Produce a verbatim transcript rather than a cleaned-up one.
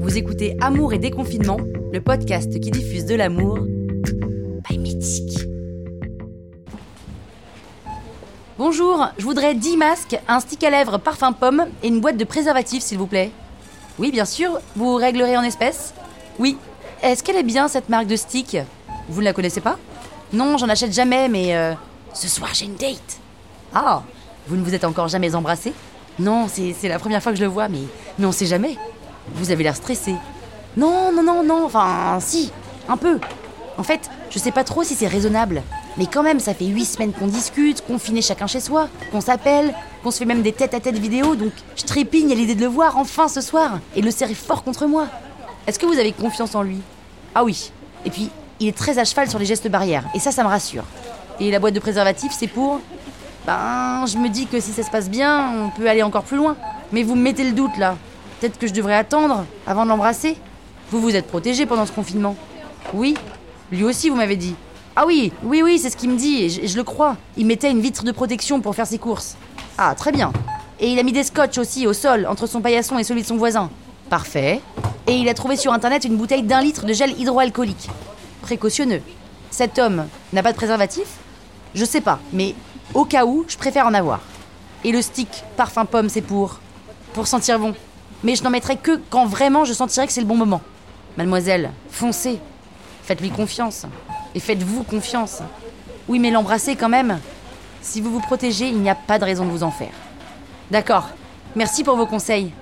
Vous écoutez Amour et déconfinement, le podcast qui diffuse de l'amour by Mythique. Bonjour, je voudrais dix masques, un stick à lèvres parfum pomme et une boîte de préservatifs s'il vous plaît. Oui, bien sûr, vous réglerez en espèces ? Oui. Est-ce qu'elle est bien cette marque de stick ? Vous ne la connaissez pas ? Non, j'en achète jamais, mais euh, ce soir j'ai une date. Ah, vous ne vous êtes encore jamais embrassés ? Non, c'est, c'est la première fois que je le vois, mais, mais on sait jamais. Vous avez l'air stressé. Non, non, non, non, enfin, si, un peu. En fait, je sais pas trop si c'est raisonnable. Mais quand même, ça fait huit semaines qu'on discute, confinés chacun chez soi, qu'on s'appelle, qu'on se fait même des tête-à-tête vidéos, donc je trépigne à l'idée de le voir enfin ce soir et de le serrer fort contre moi. Est-ce que vous avez confiance en lui ? Ah oui. Et puis, il est très à cheval sur les gestes barrières, et ça, ça me rassure. Et la boîte de préservatifs, c'est pour... Ben, je me dis que si ça se passe bien, on peut aller encore plus loin. Mais vous me mettez le doute, là. Peut-être que je devrais attendre avant de l'embrasser. Vous vous êtes protégé pendant ce confinement. Oui, lui aussi vous m'avez dit. Ah oui, oui, oui, c'est ce qu'il me dit, et je, et je le crois. Il mettait une vitre de protection pour faire ses courses. Ah, très bien. Et il a mis des scotch aussi au sol, entre son paillasson et celui de son voisin. Parfait. Et il a trouvé sur internet une bouteille d'un litre de gel hydroalcoolique. Précautionneux. Cet homme n'a pas de préservatif ? Je sais pas, mais au cas où, je préfère en avoir. Et le stick parfum pomme, c'est pour... pour sentir bon. Mais je n'en mettrai que quand vraiment je sentirai que c'est le bon moment. Mademoiselle, foncez. Faites-lui confiance. Et faites-vous confiance. Oui, mais l'embrasser quand même. Si vous vous protégez, il n'y a pas de raison de vous en faire. D'accord. Merci pour vos conseils.